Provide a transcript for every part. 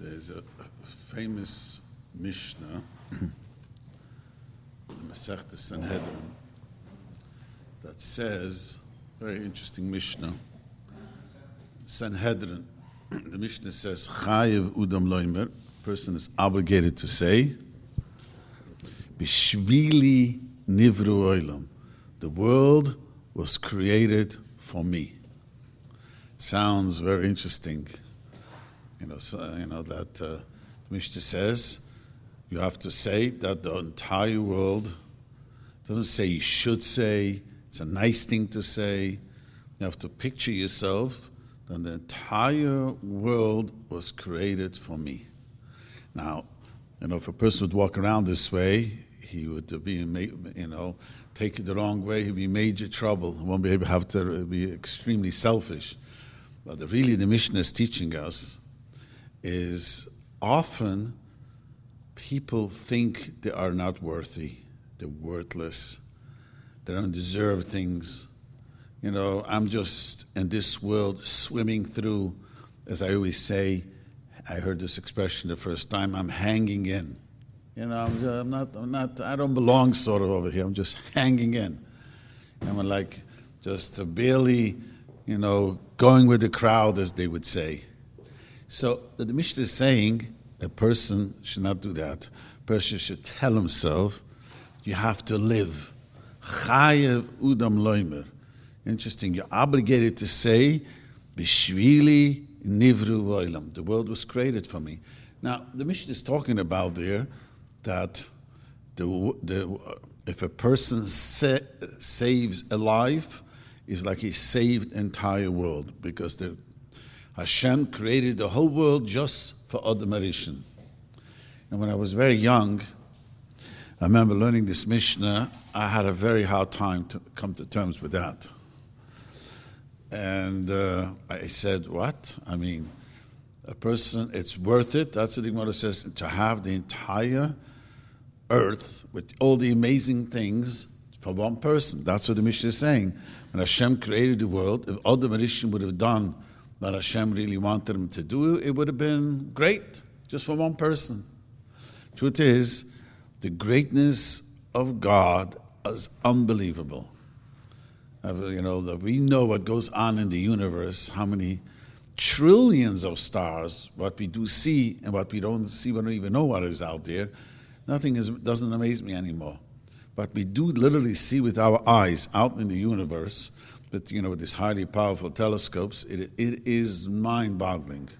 There's a famous Mishnah, the Mesecta Sanhedrin, that says, very interesting Mishnah, Sanhedrin, the Mishnah says, Chayev Udom Loimer, person is obligated to say, Bishvili Nivru Olam, the world was created for me. Sounds very interesting. That Mishnah says, you have to say that the entire world, doesn't say you should say, it's a nice thing to say. You have to picture yourself that the entire world was created for me. Now, if a person would walk around this way, he would be, take it the wrong way, he'd be in major trouble. He won't be able to have to be extremely selfish. But really the Mishnah is teaching us is often people think they are not worthy, they're worthless, they don't deserve things. I'm just in this world swimming through, as I always say, I heard this expression the first time, I'm hanging in. I don't belong sort of over here, I'm just hanging in. And we're like just barely, going with the crowd, as they would say. So the Mishnah is saying a person should not do that. A person should tell himself, you have to live. Chayev Udom Loimer. Interesting. You're obligated to say, Bishvili Nivru Olam. The world was created for me. Now, the Mishnah is talking about there that if a person saves a life, it's like he saved the entire world, because Hashem created the whole world just for Adam Arishin. And when I was very young, I remember learning this Mishnah. I had a very hard time to come to terms with that. And I said, what? I mean, a person, it's worth it. That's what the G'mon says, to have the entire earth with all the amazing things for one person. That's what the Mishnah is saying. When Hashem created the world, if Adam Arishin would have done but Hashem really wanted him to do, it would have been great, just for one person. Truth is, the greatness of God is unbelievable. That we know what goes on in the universe, how many trillions of stars, what we do see and what we don't see, we don't even know what is out there. Doesn't amaze me anymore. But we do literally see with our eyes out in the universe. But, with these highly powerful telescopes, it is mind-boggling.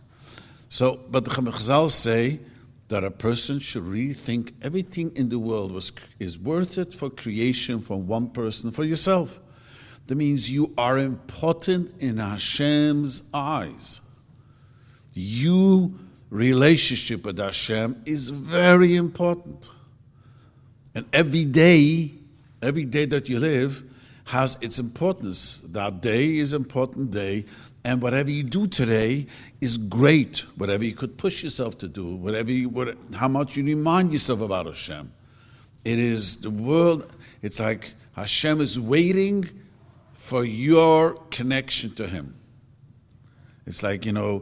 So, but the Chamechazal say that a person should rethink everything in the world is worth it for creation from one person, for yourself. That means you are important in Hashem's eyes. Your relationship with Hashem is very important. And every day that you live, has its importance. That day is an important day, and whatever you do today is great. Whatever you could push yourself to do, how much you remind yourself about Hashem. It is the world, it's like Hashem is waiting for your connection to Him. It's like, you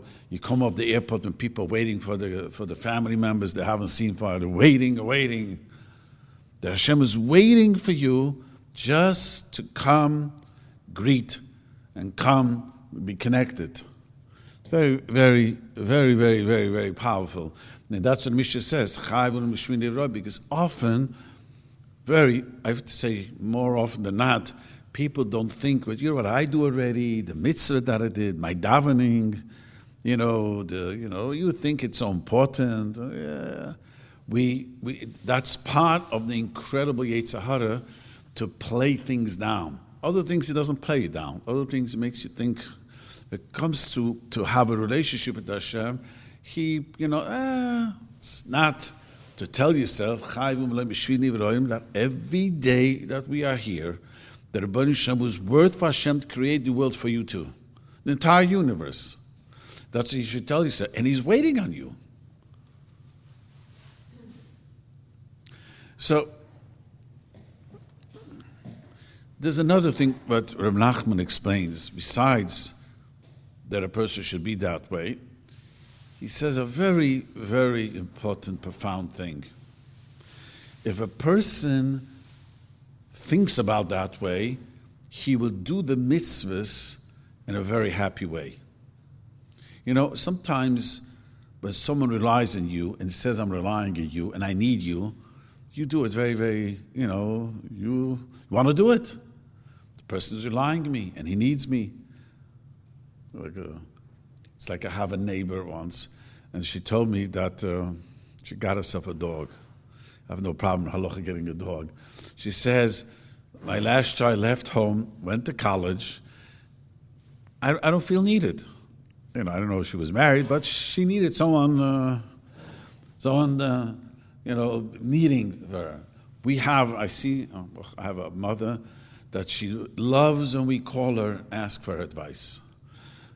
come off the airport and people are waiting for the family members they haven't seen for, they're waiting. The Hashem is waiting for you just to come, greet, and come, be connected. Very, very, very, very, very, very powerful. And that's what Mishnah says, because often, I have to say more often than not, people don't think, but what I do already, the mitzvah that I did, my davening, you think it's so important. Yeah. That's part of the incredible Yetzer Hara, to play things down. Other things, it doesn't play it down. Other things, it makes you think. When it comes to have a relationship with Hashem, it's not to tell yourself, that every day that we are here, that Rebbe Nochum was worth for Hashem to create the world for you too. The entire universe. That's what you should tell yourself. And He's waiting on you. So, there's another thing that Rav Nachman explains, besides that a person should be that way, He says a very, very important, profound thing. If a person thinks about that way, he will do the mitzvahs in a very happy way. You know, sometimes when someone relies on you and says, I'm relying on you and I need you, you do it very, very, you know, you want to do it. The person is relying on me and he needs me. It's like I have a neighbor once, and she told me that she got herself a dog. I have no problem, halacha, getting a dog. She says, my last child left home, went to college. I don't feel needed. You know, I don't know if she was married, but she needed someone, you know, needing her. I have a mother that she loves when we call her, ask for her advice.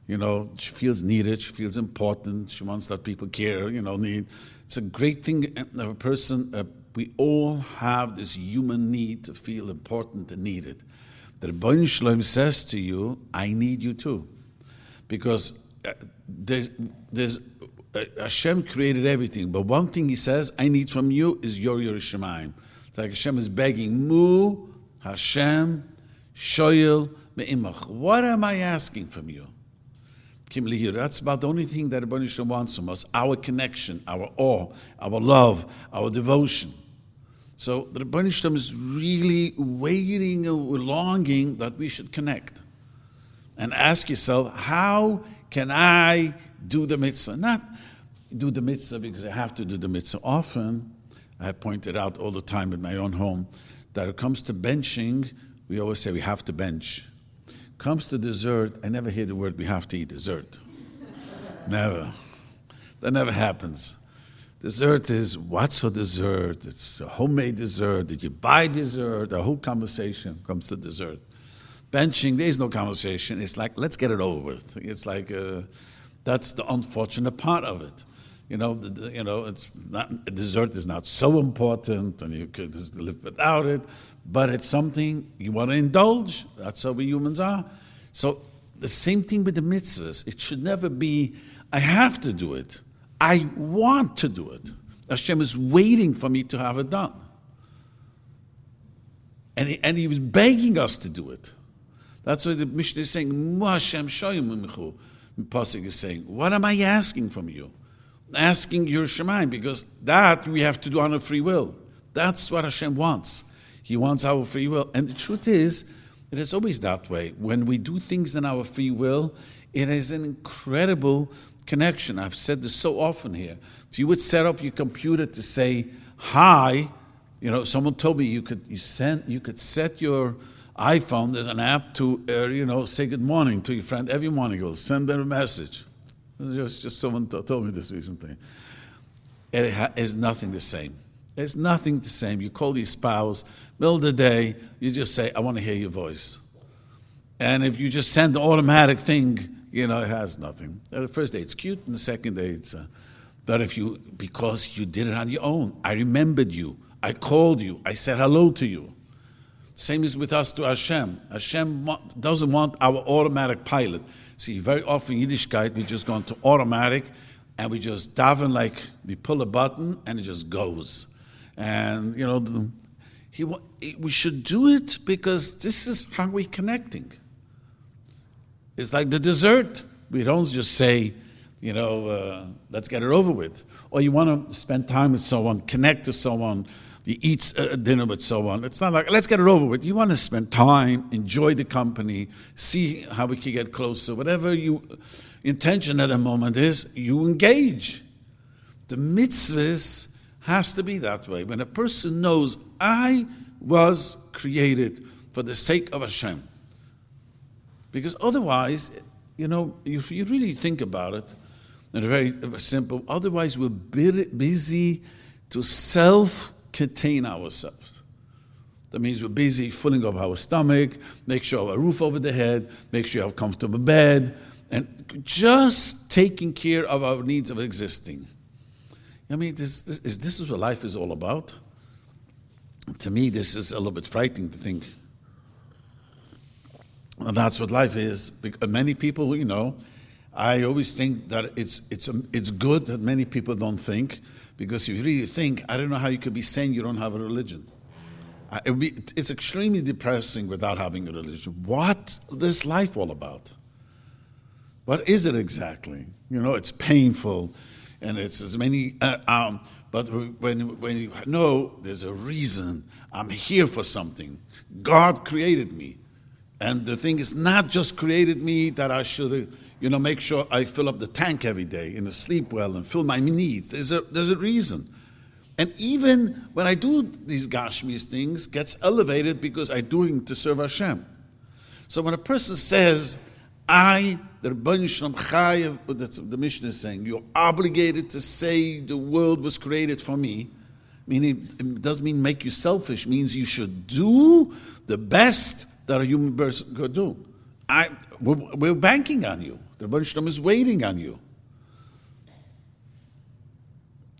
You know, she feels needed, she feels important, she wants that people care, you know, need. It's a great thing of a person. We all have this human need to feel important and needed. The Rebbe Shloim says to you, I need you too. Because Hashem created everything, but one thing he says, I need from you is your Yerushimayim. It's like Hashem is begging, Mu, Hashem, Shoyel, Me'imach. What am I asking from you? That's about the only thing that Rebbe Nochum wants from us, our connection, our awe, our love, our devotion. So the Rebbe Nochum is really waiting and longing that we should connect. And ask yourself, how can I do the mitzvah? Not do the mitzvah because I have to do the mitzvah. Often, I have pointed out all the time in my own home, that it comes to benching, we always say we have to bench. Comes to dessert, I never hear the word we have to eat dessert. Never. That never happens. Dessert is, what's for dessert? It's a homemade dessert. Did you buy dessert? The whole conversation comes to dessert. Benching, there is no conversation. It's like, let's get it over with. It's like, that's the unfortunate part of it. You know, it's not, dessert is not so important, and you could just live without it. But it's something you want to indulge. That's how we humans are. So the same thing with the mitzvahs. It should never be, I have to do it. I want to do it. Hashem is waiting for me to have it done. And he was begging us to do it. That's why the Mishnah is saying, Mu Hashem shoyim michu. The Pasuk is saying, what am I asking from you? Asking your Shemaim, because that we have to do on a free will. That's what Hashem wants. He wants our free will. And the truth is, it is always that way. When we do things in our free will, it is an incredible connection. I've said this so often here. If you would set up your computer to say, hi, you know, someone told me you could set your iPhone, there's an app to, say good morning to your friend every morning. It'll send them a message. Just someone told me this recent thing. It is nothing the same. It's nothing the same. You call your spouse, middle of the day, you just say, I want to hear your voice. And if you just send the automatic thing, you know, it has nothing. The first day it's cute, and the second day it's... but because you did it on your own, I remembered you, I called you, I said hello to you. Same is with us to Hashem. Hashem doesn't want our automatic pilot. See, very often in Yiddishkeit, we just go into automatic, and we just daven like we pull a button, and it just goes. And, you know, we should do it because this is how we're connecting. It's like the dessert. We don't just say, you know, let's get it over with. Or you want to spend time with someone, connect to someone, you eat dinner with someone. It's not like, let's get it over with. You want to spend time, enjoy the company, see how we can get closer. Whatever your intention at the moment is, you engage. The mitzvahs has to be that way. When a person knows, I was created for the sake of Hashem. Because otherwise, you know, if you really think about it, and very simple, otherwise we're busy to self contain ourselves. That means we're busy filling up our stomach, make sure we have a roof over the head, make sure you have a comfortable bed, and just taking care of our needs of existing. I mean, this is what life is all about. To me, this is a little bit frightening to think. And that's what life is. Many people, you know, I always think that it's good that many people don't think, because if you really think, I don't know how you could be saying you don't have a religion. It's extremely depressing without having a religion. What's this life all about? What is it exactly? You know, it's painful, and it's as many. But when you know there's a reason, I'm here for something. God created me, and the thing is not just created me that I should, you know, make sure I fill up the tank every day and sleep well and fill my needs. There's a reason. And even when I do these Gashmi's things, gets elevated because I'm doing to serve Hashem. So when a person says, the Rebbe Nochum Shloim, that's the Mishnah is saying, you're obligated to say the world was created for me, meaning it doesn't mean make you selfish, means you should do the best that a human person could do. We're banking on you. The Rebbe Nochum is waiting on you.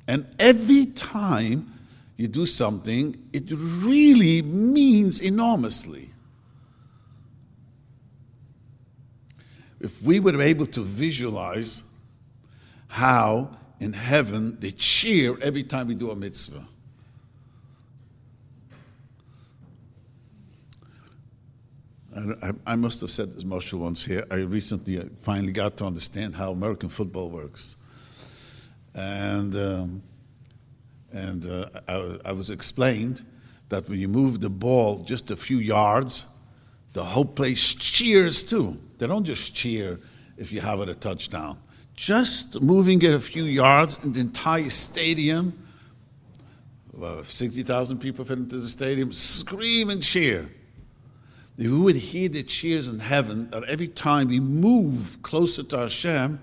And every time you do something, it really means enormously. If we were able to visualize how in heaven they cheer every time we do a mitzvah. I must have said this, Moshe, once here. I recently finally got to understand how American football works. And I was explained that when you move the ball just a few yards, the whole place cheers too. They don't just cheer if you have it a touchdown. Just moving it a few yards in the entire stadium, well, 60,000 people fit into the stadium, scream and cheer. You would hear the cheers in heaven that every time we move closer to Hashem,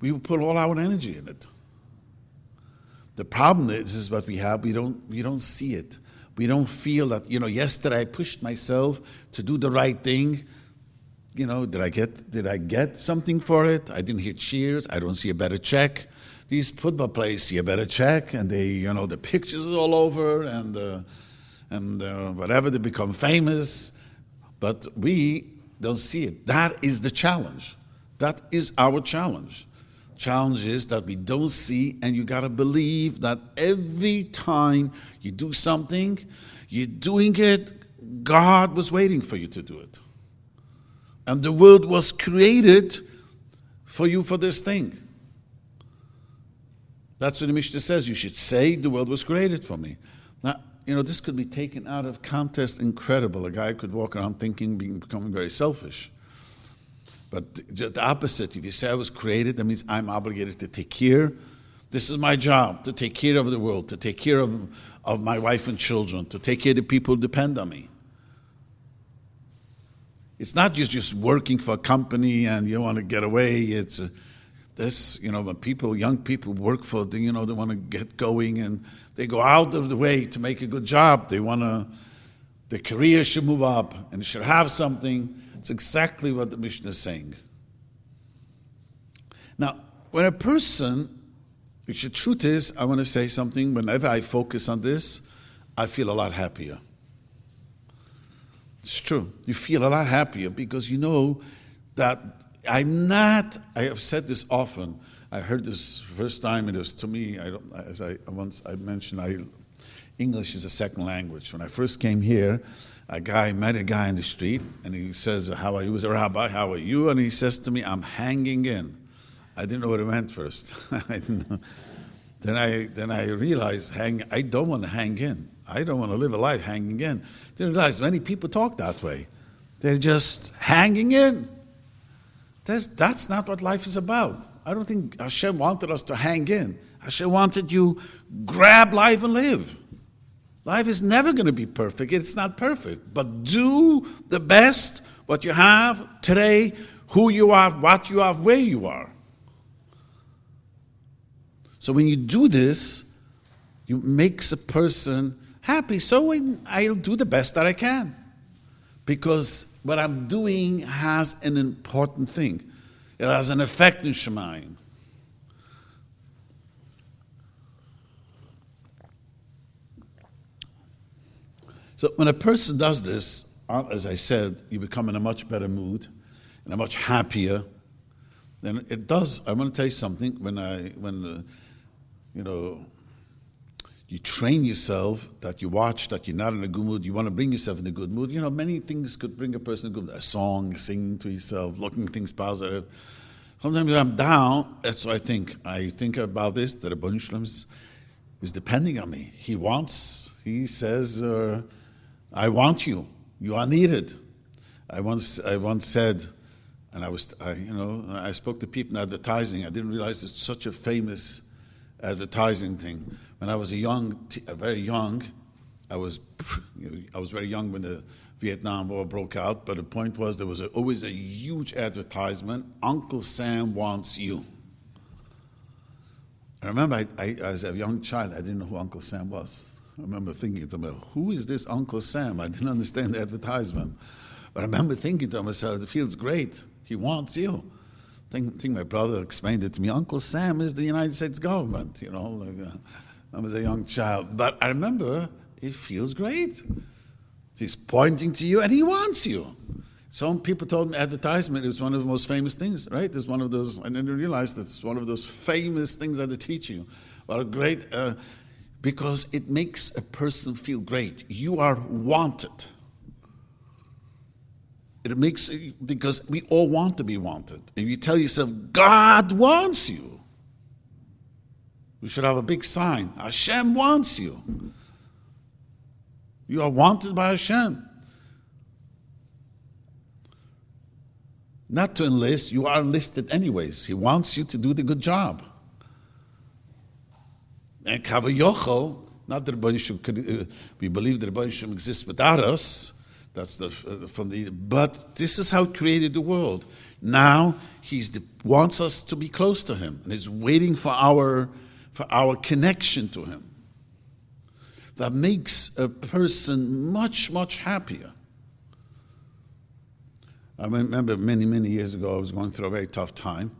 we will put all our energy in it. The problem is what we have, we don't see it. We don't feel that, you know, yesterday I pushed myself to do the right thing. You know, did I get something for it? I didn't hear cheers. I don't see a better check. These football players see a better check, and they, you know, the pictures are all over, and whatever, they become famous. But we don't see it. That is the challenge. That is our challenge. Challenge is that we don't see, and you got to believe that every time you do something, you're doing it, God was waiting for you to do it. And the world was created for you for this thing. That's what the Mishnah says. You should say, the world was created for me. Now, you know, this could be taken out of context. Incredible. A guy could walk around thinking, becoming very selfish. But just the opposite, if you say I was created, that means I'm obligated to take care. This is my job, to take care of the world, to take care of my wife and children, to take care of the people who depend on me. It's not just working for a company and you want to get away. It's this, you know, when people, young people work for, you know, they want to get going and they go out of the way to make a good job. They want to, their career should move up and should have something. It's exactly what the Mishnah is saying. Now, when a person, which the truth is, I want to say something, whenever I focus on this, I feel a lot happier. It's true. You feel a lot happier because you know that I have said this often. I heard this first time, it was to me, English is a second language. When I first came here, met a guy in the street, and he says, he was a rabbi, how are you? And he says to me, I'm hanging in. I didn't know what it meant first. I didn't know. Then I realized, I don't want to hang in. I don't want to live a life hanging in. Didn't realize many people talk that way. They're just hanging in. That's not what life is about. I don't think Hashem wanted us to hang in. Hashem wanted you grab life and live. Life is never going to be perfect. It's not perfect. But do the best what you have today, who you are, what you are, where you are. So when you do this, it makes a person happy. So I'll do the best that I can. Because what I'm doing has an important thing. It has an effect in Shemaim. So when a person does this, as I said, you become in a much better mood, and a much happier. And it does. I want to tell you something. When you train yourself, that you watch, that you're not in a good mood, you want to bring yourself in a good mood. You know, many things could bring a person in a good mood. A song, singing to yourself, looking things positive. Sometimes when I'm down, that's what I think. I think about this, that the Rebbe Nochum Shloim is depending on me. He says, I want you. You are needed. I once said, and I spoke to people in advertising. I didn't realize it's such a famous advertising thing. When I was very young when the Vietnam War broke out, but the point was there was always a huge advertisement, Uncle Sam wants you. I remember I as a young child, I didn't know who Uncle Sam was. I remember thinking to myself, who is this Uncle Sam? I didn't understand the advertisement. But I remember thinking to myself, it feels great, he wants you. I think my brother explained it to me. Uncle Sam is the United States government, I was a young child. But I remember, it feels great. He's pointing to you and he wants you. Some people told me advertisement is one of the most famous things, right? It's one of those, I didn't realize that it's one of those famous things that they teach you. What a great, because it makes a person feel great. You are wanted. It makes, because we all want to be wanted. If you tell yourself, God wants you, we should have a big sign. Hashem wants you. You are wanted by Hashem. Not to enlist, you are enlisted anyways. He wants you to do the good job. And Kavayochel, not that Rebbe Nochum, we believe that Rebbe Nochum exists without us. That's but this is how he created the world. Now he wants us to be close to him, and he's waiting for our connection to him. That makes a person much, much happier. I remember many, many years ago, I was going through a very tough time,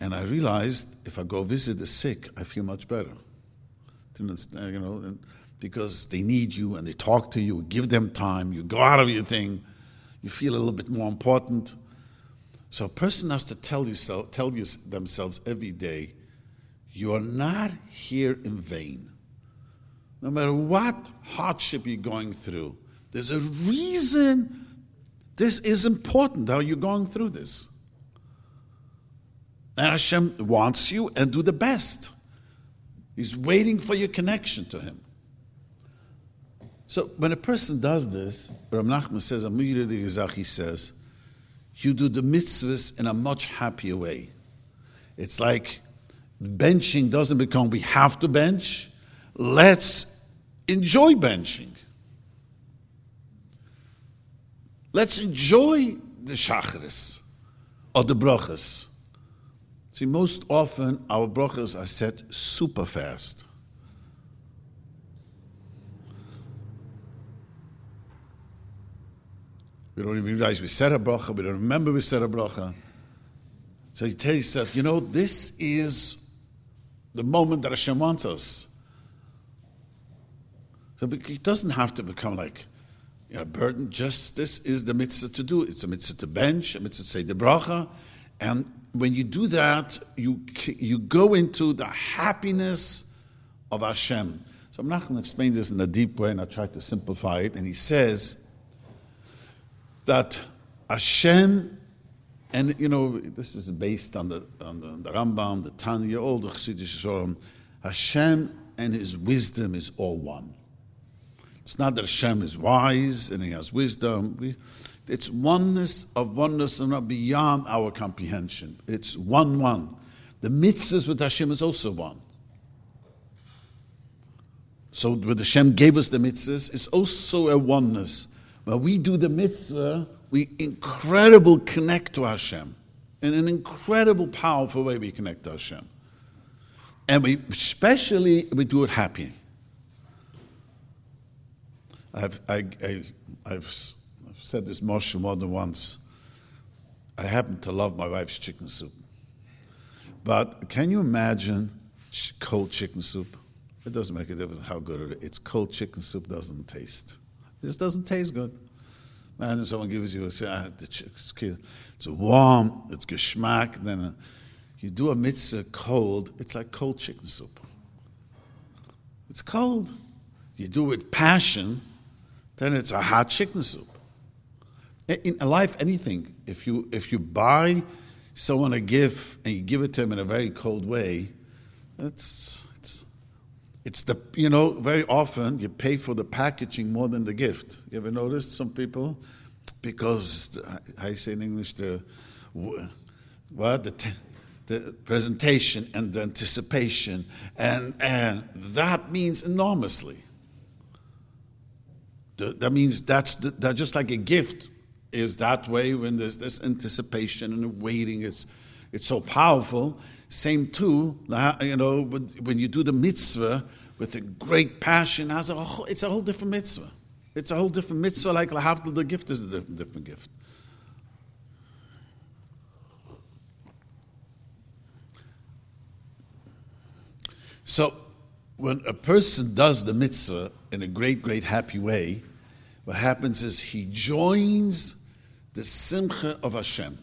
and I realized if I go visit the sick, I feel much better. Because they need you, and they talk to you, give them time, you go out of your thing, you feel a little bit more important. So a person has to tell themselves every day, you are not here in vain. No matter what hardship you're going through, there's a reason. This is important, how you're going through this. And Hashem wants you, and do the best. He's waiting for your connection to him. So when a person does this, Rav Nachman says, you do the mitzvahs in a much happier way. It's like benching doesn't become we have to bench. Let's enjoy benching. Let's enjoy the shacharis or the brachas. See, most often our brachas are set super fast. We don't even realize we said a bracha. We don't remember we said a bracha. So you tell yourself, this is the moment that Hashem wants us. So it doesn't have to become like a burden. Just this is the mitzvah to do. It's a mitzvah to bench, a mitzvah to say the bracha. And when you do that, you go into the happiness of Hashem. So I'm not going to explain this in a deep way, and I try to simplify it. And he says that Hashem, and this is based on the Rambam, the Tanya, all the Chassidim. Hashem and his wisdom is all one. It's not that Hashem is wise and he has wisdom. It's oneness and not beyond our comprehension. It's one. The mitzvahs with Hashem is also one. So when Hashem gave us the mitzvahs, it's also a oneness. When we do the mitzvah, we incredible connect to Hashem. In an incredible, powerful way we connect to Hashem. And we do it happy. I've said this mashal more than once. I happen to love my wife's chicken soup. But can you imagine cold chicken soup? It doesn't make a difference how good it is. It's cold chicken soup doesn't taste. It just doesn't taste good. Imagine someone gives you a say, it's warm, it's geschmack. Then you do a mitzvah cold, it's like cold chicken soup. It's cold. You do it with passion, then it's a hot chicken soup. In life, anything, if you buy someone a gift and you give it to him in a very cold way, it's very often you pay for the packaging more than the gift. You ever noticed some people, because I say in English the presentation and the anticipation and that means enormously. That means that's just like a gift. Is that way when there's this anticipation and waiting, it's so powerful. Same too, when you do the mitzvah with a great passion, it's a whole different mitzvah. It's a whole different mitzvah, like Lahabdul, the gift is a different gift. So when a person does the mitzvah in a great, great happy way, what happens is he joins the simcha of Hashem.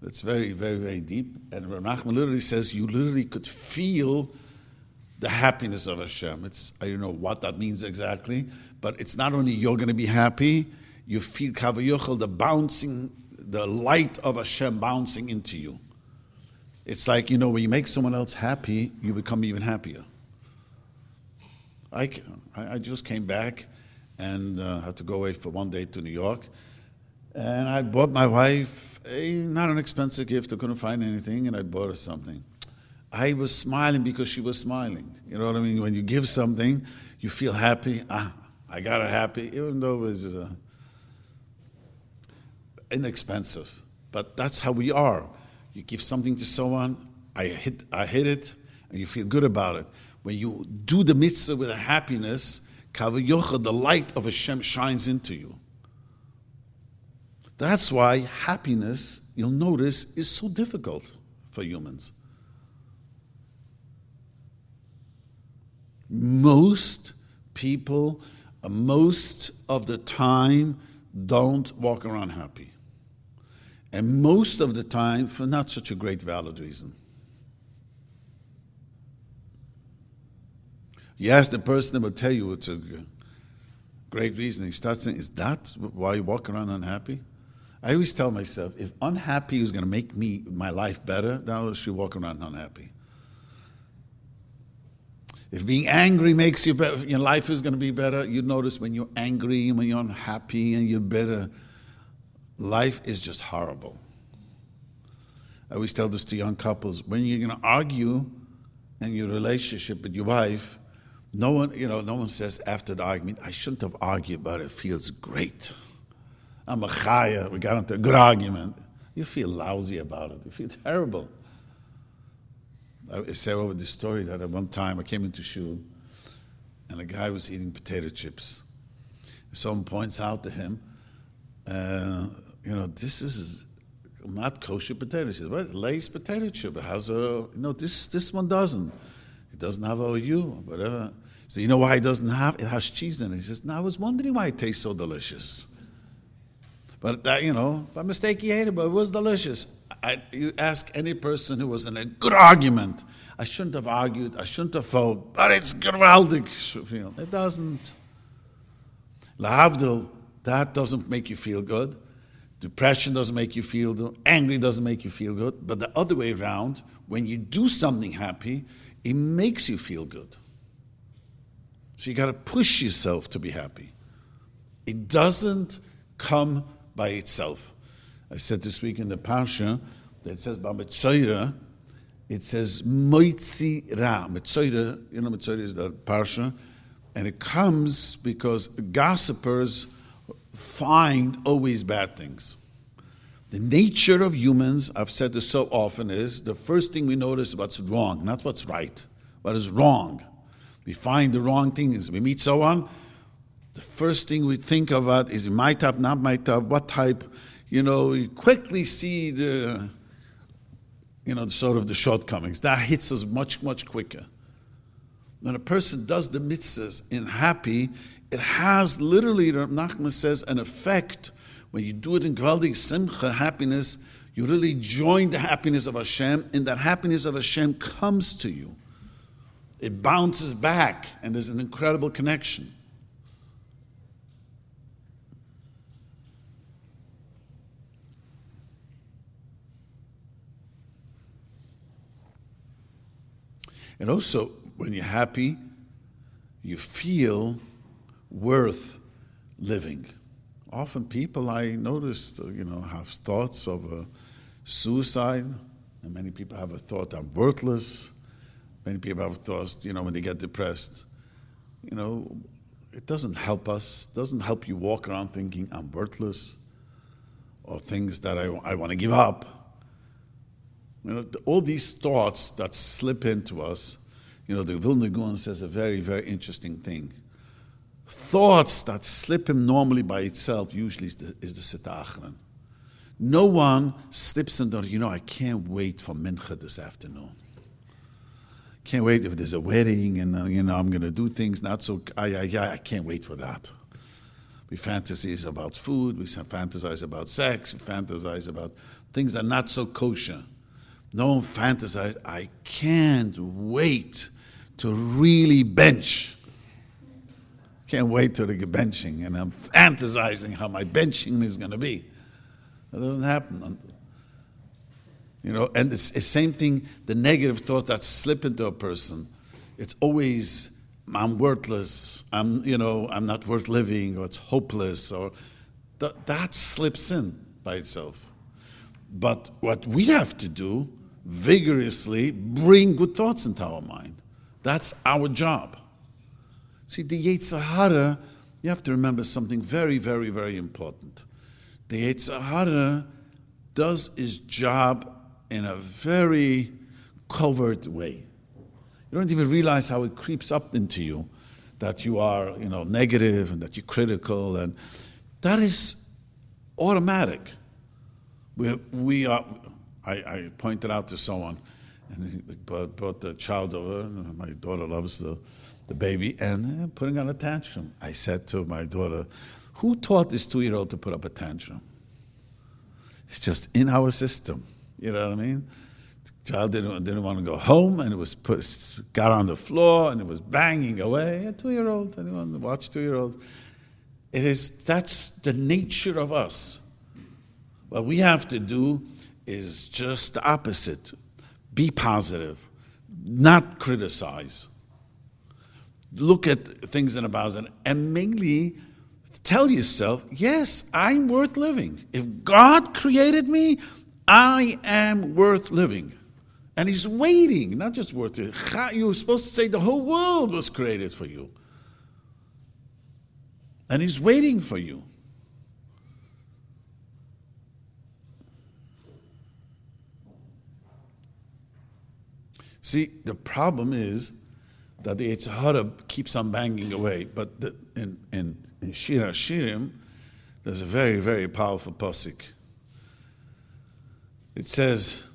That's very, very, very deep. And Rav Nachman literally says you literally could feel the happiness of Hashem. I don't know what that means exactly, but it's not only you're going to be happy, you feel kavayochel, the light of Hashem bouncing into you. It's like, when you make someone else happy, you become even happier. I just came back and had to go away for one day to New York. And I bought my wife not an expensive gift. I couldn't find anything, and I bought her something. I was smiling because she was smiling. You know what I mean? When you give something, you feel happy. I got her happy, even though it was inexpensive. But that's how we are. You give something to someone, I hit it, and you feel good about it. When you do the mitzvah with a happiness, kavayocha, the light of Hashem shines into you. That's why happiness, you'll notice, is so difficult for humans. Most people, most of the time, don't walk around happy. And most of the time, for not such a great valid reason. You ask the person, that will tell you it's a great reason. He starts saying, is that why you walk around unhappy? I always tell myself, if unhappy is going to make my life better, then I should walk around unhappy. If being angry makes you better, your life is going to be better, you notice when you're angry, when you're unhappy, and you're bitter, life is just horrible. I always tell this to young couples, when you're going to argue in your relationship with your wife, No one says after the argument, I shouldn't have argued, but it feels great. I'm a chayev, we got into a good argument. You feel lousy about it. You feel terrible. I say over the story that at one time I came into shul, and a guy was eating potato chips. Someone points out to him, this is not kosher potato. He says, what? Lay's potato chip. It has this one doesn't. It doesn't have OU, whatever. So you know why it doesn't have? It has cheese in it. He says, I was wondering why it tastes so delicious. But that, by mistake he ate it, but it was delicious. You ask any person who was in a good argument, I shouldn't have argued, I shouldn't have fought, but it's gewaldig. It doesn't. Lahabdul, that doesn't make you feel good. Depression doesn't make you feel good. Angry doesn't make you feel good. But the other way around, when you do something happy, it makes you feel good. So you got to push yourself to be happy. It doesn't come by itself. I said this week in the Parsha that it says by Metzeira, it says Moitzira. Metzeira, Metzeira is the Parsha, and it comes because gossipers find always bad things. The nature of humans, I've said this so often, is the first thing we notice is what's wrong, not what's right. What is wrong? We find the wrong things. We meet someone, the first thing we think about is my type, not my type, what type. We quickly see the shortcomings. That hits us much, much quicker. When a person does the mitzvahs in happy, it has literally, Rav Nachman says, an effect. When you do it in galdei simcha, happiness, you really join the happiness of Hashem, and that happiness of Hashem comes to you. It bounces back, and there's an incredible connection. And also, when you're happy, you feel worth living. Often people, I noticed, have thoughts of suicide, and many people have a thought, I'm worthless. Many people have thoughts, when they get depressed. It doesn't help us. It doesn't help you walk around thinking, I'm worthless, or things that I want to give up. All these thoughts that slip into us, the Vilna Gaon says a very, very interesting thing. Thoughts that slip in normally by itself usually is the Sitachran. No one slips into, I can't wait for Mincha this afternoon. Can't wait if there's a wedding and, I'm going to do things not so, I can't wait for that. We fantasize about food, we fantasize about sex, we fantasize about things that are not so kosher. No one fantasizes, I can't wait to really bench. Can't wait till they get benching, and I'm fantasizing how my benching is going to be. That doesn't happen. And it's the same thing, the negative thoughts that slip into a person. It's always, I'm worthless, I'm not worth living, or it's hopeless, or that slips in by itself. But what we have to do, vigorously bring good thoughts into our mind. That's our job. See, the Yetzer Hara, you have to remember something very, very, very important. The Yetzer Hara does his job in a very covert way. You don't even realize how it creeps up into you, that you are, negative and that you're critical, and that is automatic. I pointed out to someone, and he brought the child over. My daughter loves the baby, and putting on a tantrum. I said to my daughter, who taught this 2-year-old to put up a tantrum? It's just in our system. You know what I mean? The child didn't want to go home, and it was got on the floor, and it was banging away. A 2-year-old, anyone watch 2-year-olds? That's the nature of us. What we have to do is just the opposite. Be positive. Not criticize. Look at things in a positive, and mainly tell yourself, yes, I'm worth living. If God created me, I am worth living. And he's waiting, not just worth it. You were supposed to say the whole world was created for you. And he's waiting for you. See, the problem is that the Eitz Hadar keeps on banging away. But in Shir HaShirim, there's a very, very powerful pasuk. It says,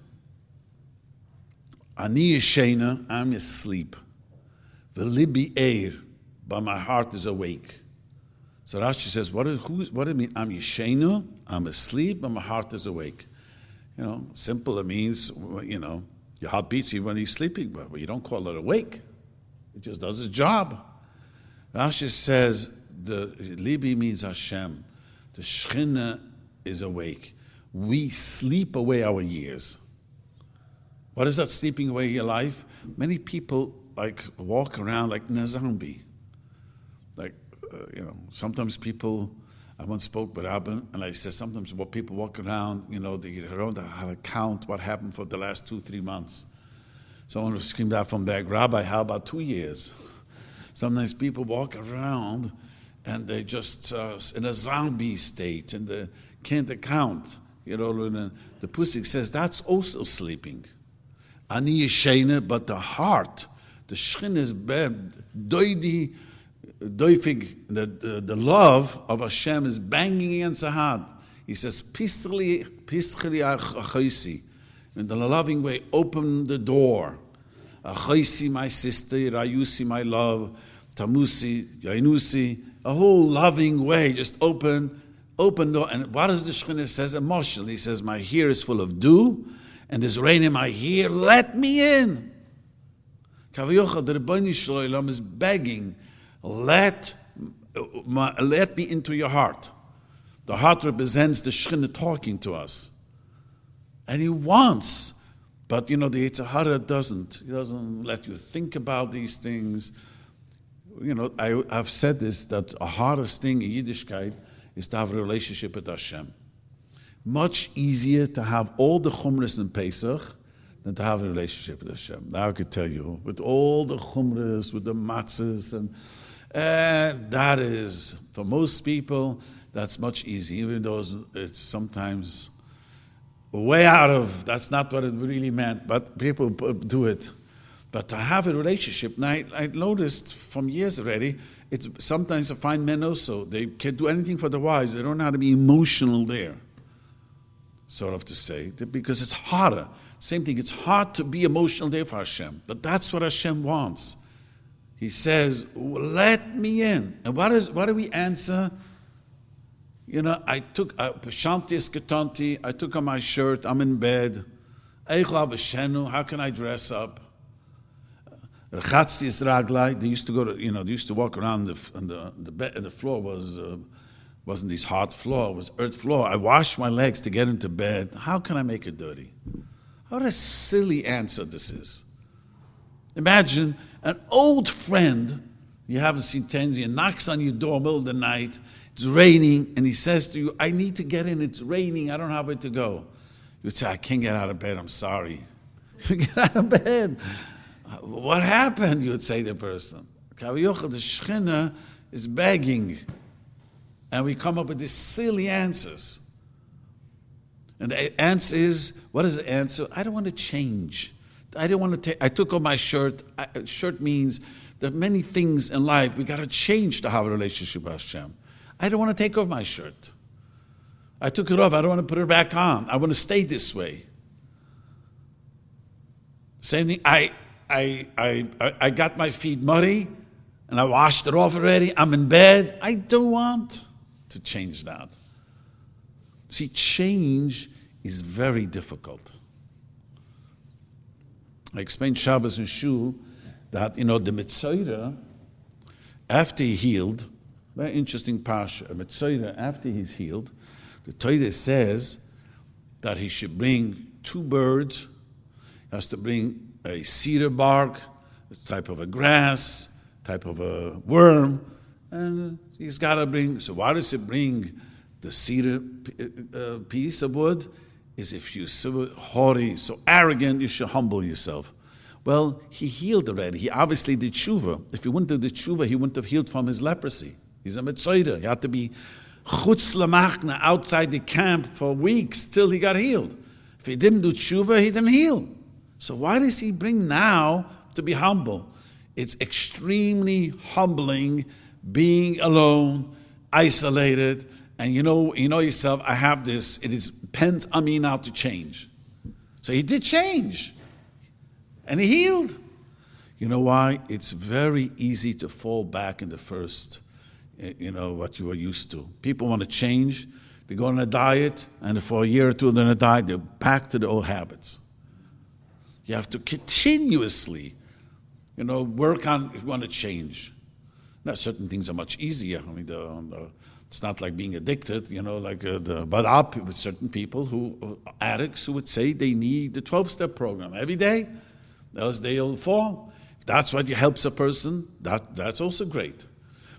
Ani Yeshaina, I'm asleep. V'libi eir, but my heart is awake. So Rashi says, what does it mean? I'm Yeshaina, I'm asleep, but my heart is awake. Simple, it means, your heart beats even when he's sleeping, but you don't call it awake. It just does its job. Rashi says the Libi means Hashem. The Shechinah is awake. We sleep away our years. What is that sleeping away your life? Many people walk around like a zombie. Sometimes people. I once spoke with Rabbi, and I said sometimes what people walk around, they get around, they have a count what happened for the last 2-3 months. Someone screamed out from the back, Rabbi, how about 2 years? Sometimes people walk around and they're just in a zombie state and they can't account. The Pusik says that's also sleeping. Ani Yeshaina, but the heart, the Shechinah's bed, doidi. The love of Hashem is banging against the heart. He says, "Pisli, Pisli Achaisi," in the loving way, open the door. Achaisi, my sister, Rayusi, my love, Tamusi, Yainusi, a whole loving way, just open door. And what does the Shechinah says emotionally? He says, my hair is full of dew, and there's rain in my hair, let me in. Kaviocha, the Rebbe Nochum Shloim is begging, let me into your heart. The heart represents the Shechinah talking to us. And he wants, but the Yetzer Hara doesn't. He doesn't let you think about these things. I've said this, that the hardest thing in Yiddishkeit is to have a relationship with Hashem. Much easier to have all the chumras in Pesach than to have a relationship with Hashem. Now I could tell you, with all the chumras, with the matzahs, and that is, for most people, that's much easier, even though it's sometimes way out of, that's not what it really meant, but people do it. But to have a relationship, and I noticed from years already, it's sometimes I find men also, they can't do anything for the wives, they don't know how to be emotional there, sort of to say, because it's harder. Same thing, it's hard to be emotional there for Hashem, but that's what Hashem wants. He says, let me in. And what do we answer? I took on my shirt, I'm in bed. How can I dress up? They used to go to, they used to walk around the bed, and the floor was, wasn't this hard floor, it was earth floor. I washed my legs to get into bed. How can I make it dirty? What a silly answer this is. Imagine an old friend you haven't seen 10 years, knocks on your door in the middle of the night. It's raining, and he says to you, I need to get in, it's raining, I don't know where to go. You would say, I can't get out of bed, I'm sorry. Get out of bed. What happened, you would say to the person. Kaviocha, the Shechinah is begging, and we come up with these silly answers. And the answer is, what is the answer? I don't want to change. I don't want to take, I took off my shirt. Shirt means that many things in life, we got to change to have a relationship with Hashem. I don't want to take off my shirt. I took it off. I don't want to put it back on. I want to stay this way. Same thing. I got my feet muddy, and I washed it off already. I'm in bed. I don't want to change that. See, change is very difficult. I explained Shabbos and Shul that the Metzeira, after he healed. Very interesting parsha. Metzeira, after he's healed, the Torah says that he should bring 2 birds. He has to bring a cedar bark, a type of a grass, type of a worm, and he's got to bring. So why does he bring the cedar piece of wood? Is if you're so haughty, so arrogant, you should humble yourself. Well, he healed already. He obviously did tshuva. If he wouldn't have did tshuva, he wouldn't have healed from his leprosy. He's a Metzoyder. He had to be chutz lamachna, outside the camp for weeks till he got healed. If he didn't do tshuva, he didn't heal. So why does he bring now to be humble? It's extremely humbling, being alone, isolated, and you know yourself, I have this, it depends on me now to change. So he did change, and he healed. You know why? It's very easy to fall back in the first what you were used to. People want to change. They go on a diet, and for a year or two, they're on a diet. They're back to the old habits. You have to continuously, work on if you want to change. Now, certain things are much easier. I mean, it's not like being addicted, but up with certain people who are addicts who would say they need the 12-step program every day, else they'll fall. If that's what helps a person, that's also great.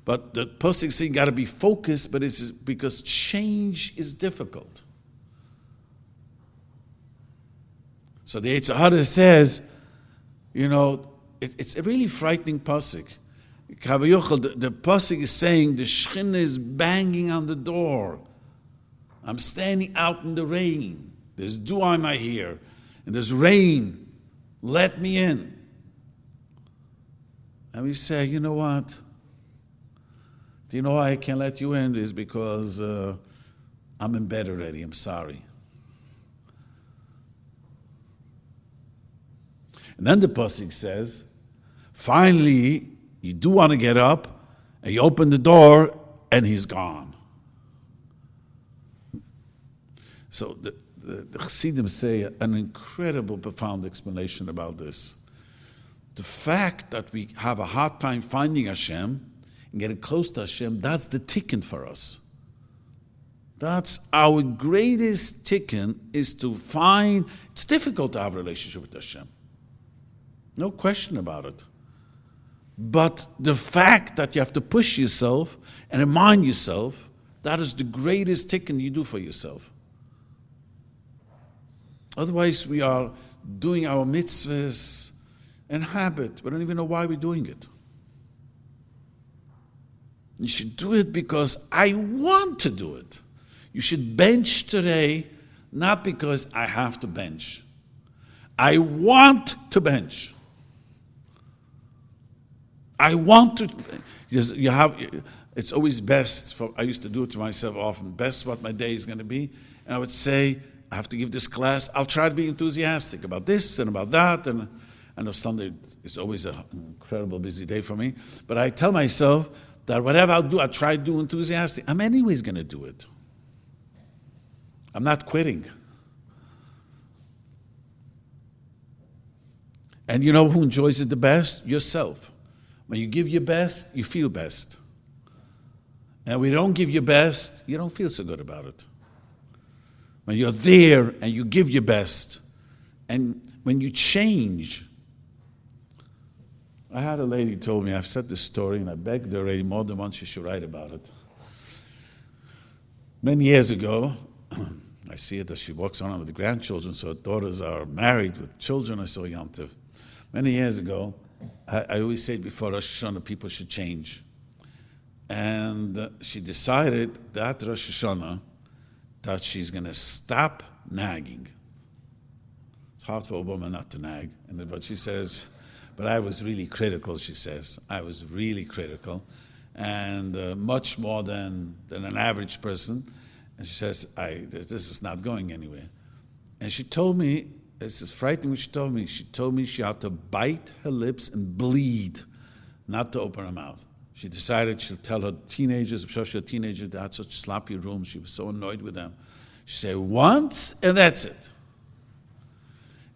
But the posting thing got to be focused, but it's because change is difficult. So the Eitz Hadar says, it's a really frightening pasuk. The pasuk is saying the Shechinah is banging on the door. I'm standing out in the rain. There's dew on my hair, and there's rain. Let me in. And we say, you know what? Do you know why I can't let you in? Is because I'm in bed already. I'm sorry. And then the pasuk says, finally, you do want to get up, and you open the door, and he's gone. So the Chassidim say an incredible, profound explanation about this. The fact that we have a hard time finding Hashem and getting close to Hashem, that's the tikkun for us. That's our greatest tikkun, is to find, it's difficult to have a relationship with Hashem. No question about it. But the fact that you have to push yourself and remind yourself, that is the greatest tikkun you do for yourself. Otherwise, we are doing our mitzvahs and habit. We don't even know why we're doing it. You should do it because I want to do it. You should bench today, not because I have to bench. I want to bench. I want to. You have. It's always best. I used to do it to myself often. Best what my day is going to be, and I would say, I have to give this class. I'll try to be enthusiastic about this and about that. And I know Sunday is always an incredible busy day for me, but I tell myself that whatever I'll do, I'll try to do enthusiastic. I'm anyways going to do it. I'm not quitting. And you know who enjoys it the best? Yourself. When you give your best, you feel best. And when you don't give your best, you don't feel so good about it. When you're there and you give your best, and when you change. I had a lady told me, I've said this story, and I begged her already more than once she should write about it. Many years ago, I see it as she walks around with the grandchildren, so her daughters are married with children. I saw Yom Tov. Many years ago, I always say before Rosh Hashanah, people should change. And she decided that Rosh Hashanah, that she's going to stop nagging. It's hard for a woman not to nag. But she says, but I was really critical, she says. I was really critical, and much more than an average person. And she says, this is not going anywhere. And she told me, this is frightening what she told me. She told me she had to bite her lips and bleed, not to open her mouth. She decided she'll tell her teenagers, especially her teenagers, they had such sloppy rooms. She was so annoyed with them. She said, once, and that's it.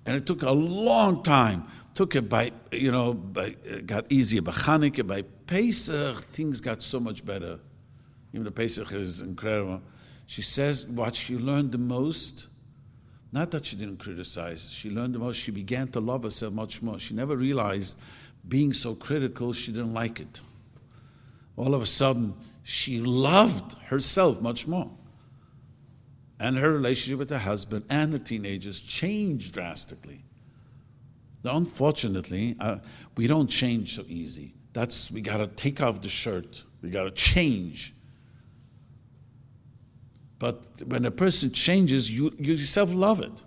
And it took a long time. Took it by, it got easier. By Chanukah, by Pesach, things got so much better. Even the Pesach is incredible. She says what she learned the most, not that she didn't criticize, she learned the most, she began to love herself much more. She never realized being so critical, she didn't like it. All of a sudden, she loved herself much more. And her relationship with her husband and her teenagers changed drastically. Now, unfortunately, we don't change so easy. We got to take off the shirt. We got to change. But when a person changes, you yourself love it.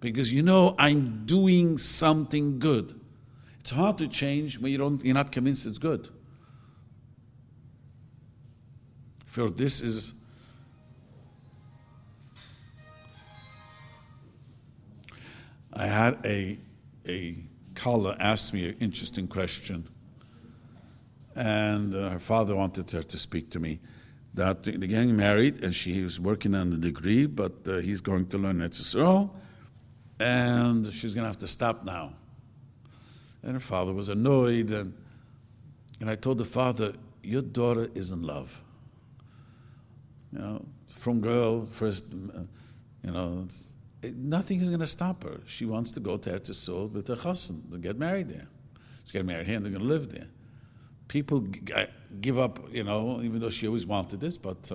Because you know, I'm doing something good. It's hard to change when you're not convinced it's good. For this is... I had a caller ask me an interesting question, and her father wanted her to speak to me. That they're getting married, and she was working on the degree, but he's going to learn at Siseral, and she's going to have to stop now. And her father was annoyed, and I told the father, your daughter is in love. From girl, first, nothing is going to stop her. She wants to go to Eretz Yisrael with her chassan. They'll get married there. She's getting married here, and they're going to live there. People give up, even though she always wanted this, but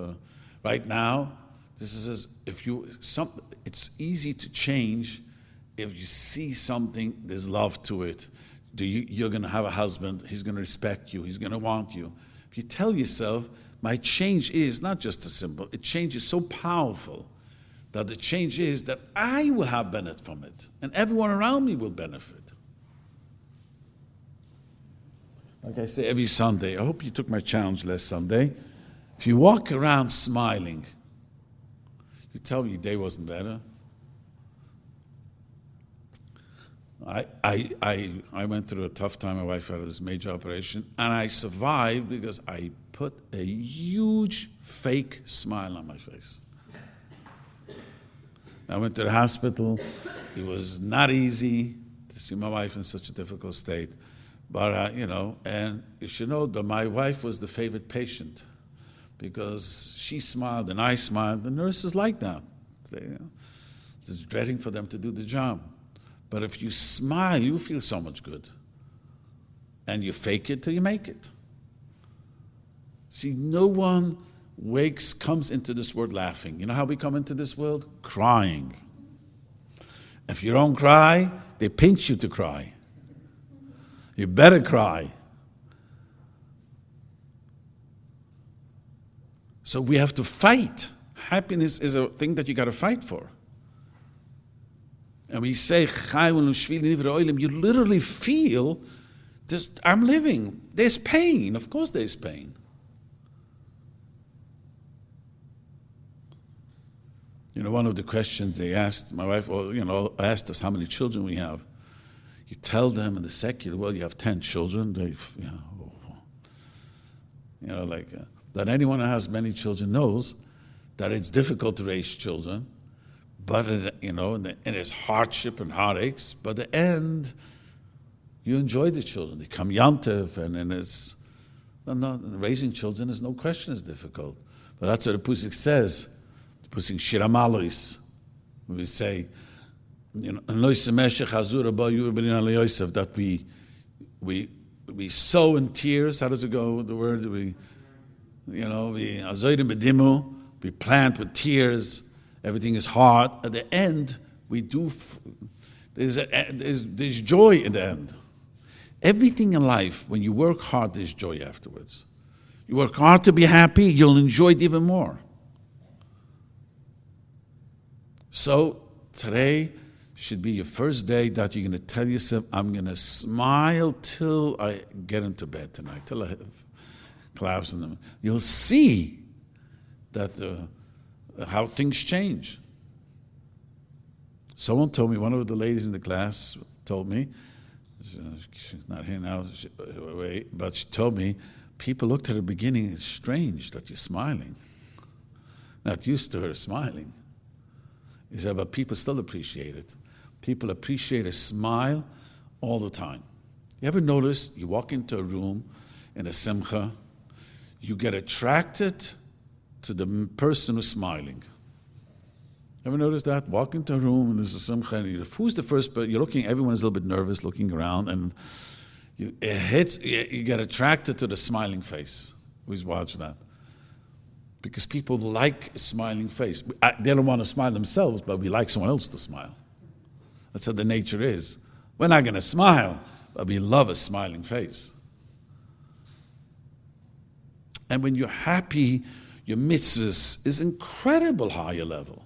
right now, this is it's easy to change if you see something, there's love to it. You're going to have a husband. He's going to respect you. He's going to want you. If you tell yourself, my change is not just a symbol. It change is so powerful. That the change is that I will have benefit from it, and everyone around me will benefit. Like I say every Sunday, I hope you took my challenge last Sunday. If you walk around smiling, you tell me your day wasn't better. I went through a tough time. My wife had this major operation, and I survived because I put a huge fake smile on my face. I went to the hospital. It was not easy to see my wife in such a difficult state. But, and you should know that my wife was the favorite patient because she smiled and I smiled. The nurses like that. It's dreading for them to do the job. But if you smile, you feel so much good. And you fake it till you make it. See, no one comes into this world laughing. You know how we come into this world? Crying. If you don't cry, they pinch you to cry. You better cry. So we have to fight. Happiness is a thing that you got to fight for. And we say, you literally feel, this, I'm living. There's pain. Of course there's pain. You know, one of the questions they asked, my wife asked us how many children we have. You tell them in the secular, well, you have 10 children. That anyone who has many children knows that it's difficult to raise children, but, and there's hardship and heartaches. But at the end, you enjoy the children. They come yantiv, and it's, raising children is no question is difficult. But that's what the Pusik says, the Pusik Shiramalois. We say, that we sow in tears. How does it go? The word we plant with tears. Everything is hard. At the end, we do. There's joy in the end. Everything in life, when you work hard, there's joy afterwards. You work hard to be happy. You'll enjoy it even more. So today should be your first day that you're going to tell yourself, I'm going to smile till I get into bed tonight, till I collapse in them. You'll see that how things change. Someone told me, one of the ladies in the class told me, she's not here now, but she told me, people looked at the beginning, it's strange that you're smiling. Not used to her smiling. He said, but people still appreciate it. People appreciate a smile all the time. You ever notice you walk into a room in a simcha, you get attracted to the person who's smiling. Ever notice that? Walk into a room and there's a simcha, and who's the first person? You're looking, everyone's a little bit nervous, looking around, and you get attracted to the smiling face. Always watch that. Because people like a smiling face. They don't want to smile themselves, but we like someone else to smile. That's how the nature is. We're not going to smile, but we love a smiling face. And when you're happy, your mitzvahs is incredible higher level.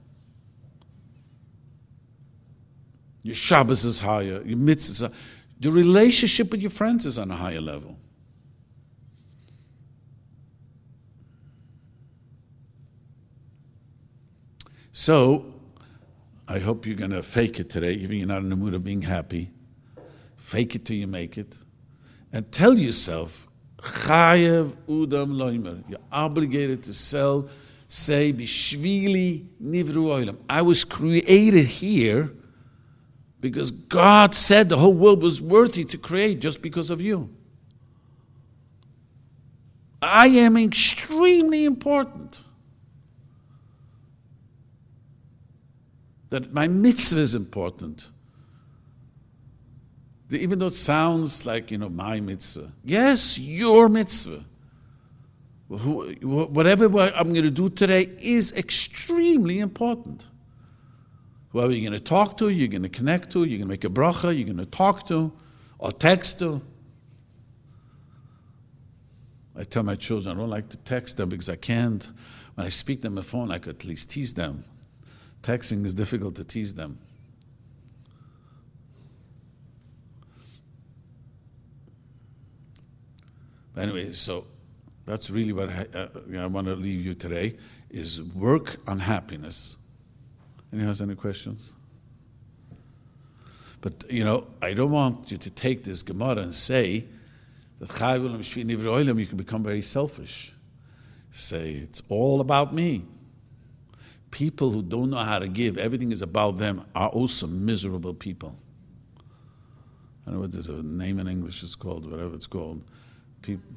Your Shabbos is higher. Your mitzvahs are, the relationship with your friends is on a higher level. So, I hope you're going to fake it today, even if you're not in the mood of being happy. Fake it till you make it. And tell yourself, Chayev Udom Loimer. You're obligated to say, Bishvili Nivru. I was created here because God said the whole world was worthy to create just because of you. I am extremely important. That my mitzvah is important. Even though it sounds like, my mitzvah. Yes, your mitzvah. Whatever I'm going to do today is extremely important. Whoever you're going to talk to, you're going to connect to, you're going to make a bracha, you're going to talk to, or text to. I tell my children, I don't like to text them because I can't. When I speak to them on the phone, I could at least tease them. Texting is difficult to tease them. But anyway, so that's really what I want to leave you today, is work on happiness. Anyone has any questions? But, you know, I don't want you to take this Gemara and say that Chayev Udom Loimer, you can become very selfish. Say, it's all about me. People who don't know how to give, everything is about them, are also miserable people. I don't know what there's a name in English is called, whatever it's called. People,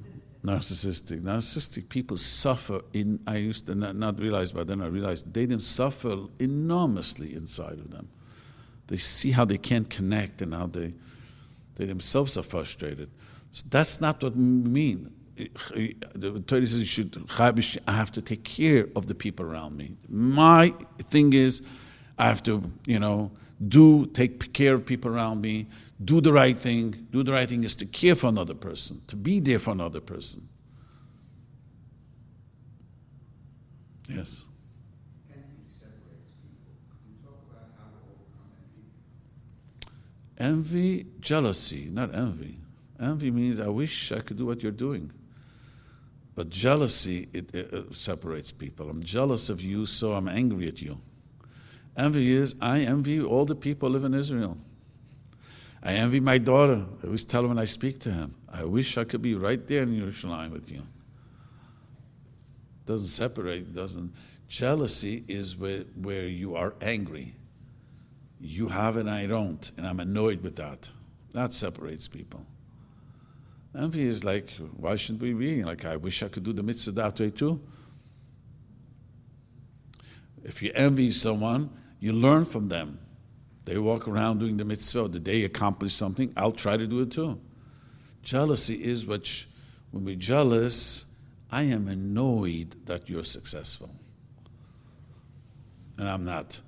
narcissistic people suffer in, I used to not realize, but then I realized they suffer enormously inside of them. They see how they can't connect and how they themselves are frustrated. So that's not what we mean. The Torah says, I have to take care of the people around me. My thing is, I have to, take care of people around me, do the right thing. Do the right thing is to care for another person, to be there for another person. Yes? Can you separate people? Can you talk about how to overcome envy? Envy, jealousy, not envy. Envy means, I wish I could do what you're doing. But jealousy, it separates people. I'm jealous of you, so I'm angry at you. Envy is, I envy all the people who live in Israel. I envy my daughter. I always tell her when I speak to him, I wish I could be right there in Yerushimayim with you. Doesn't separate, doesn't. Jealousy is where you are angry. You have and I don't, and I'm annoyed with that. That separates people. Envy is like, why shouldn't we be? Like, I wish I could do the mitzvah that way too. If you envy someone, you learn from them. They walk around doing the mitzvah, the day they accomplish something, I'll try to do it too. Jealousy is when we're jealous, I am annoyed that you're successful. And I'm not.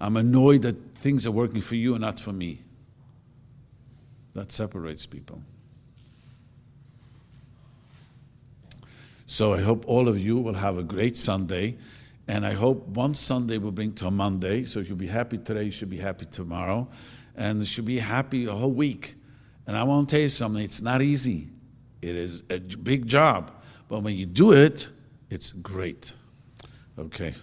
I'm annoyed that things are working for you and not for me. That separates people. So I hope all of you will have a great Sunday. And I hope one Sunday will bring to a Monday. So if you'll be happy today, you should be happy tomorrow. And you should be happy a whole week. And I want to tell you something. It's not easy. It is a big job. But when you do it, it's great. Okay.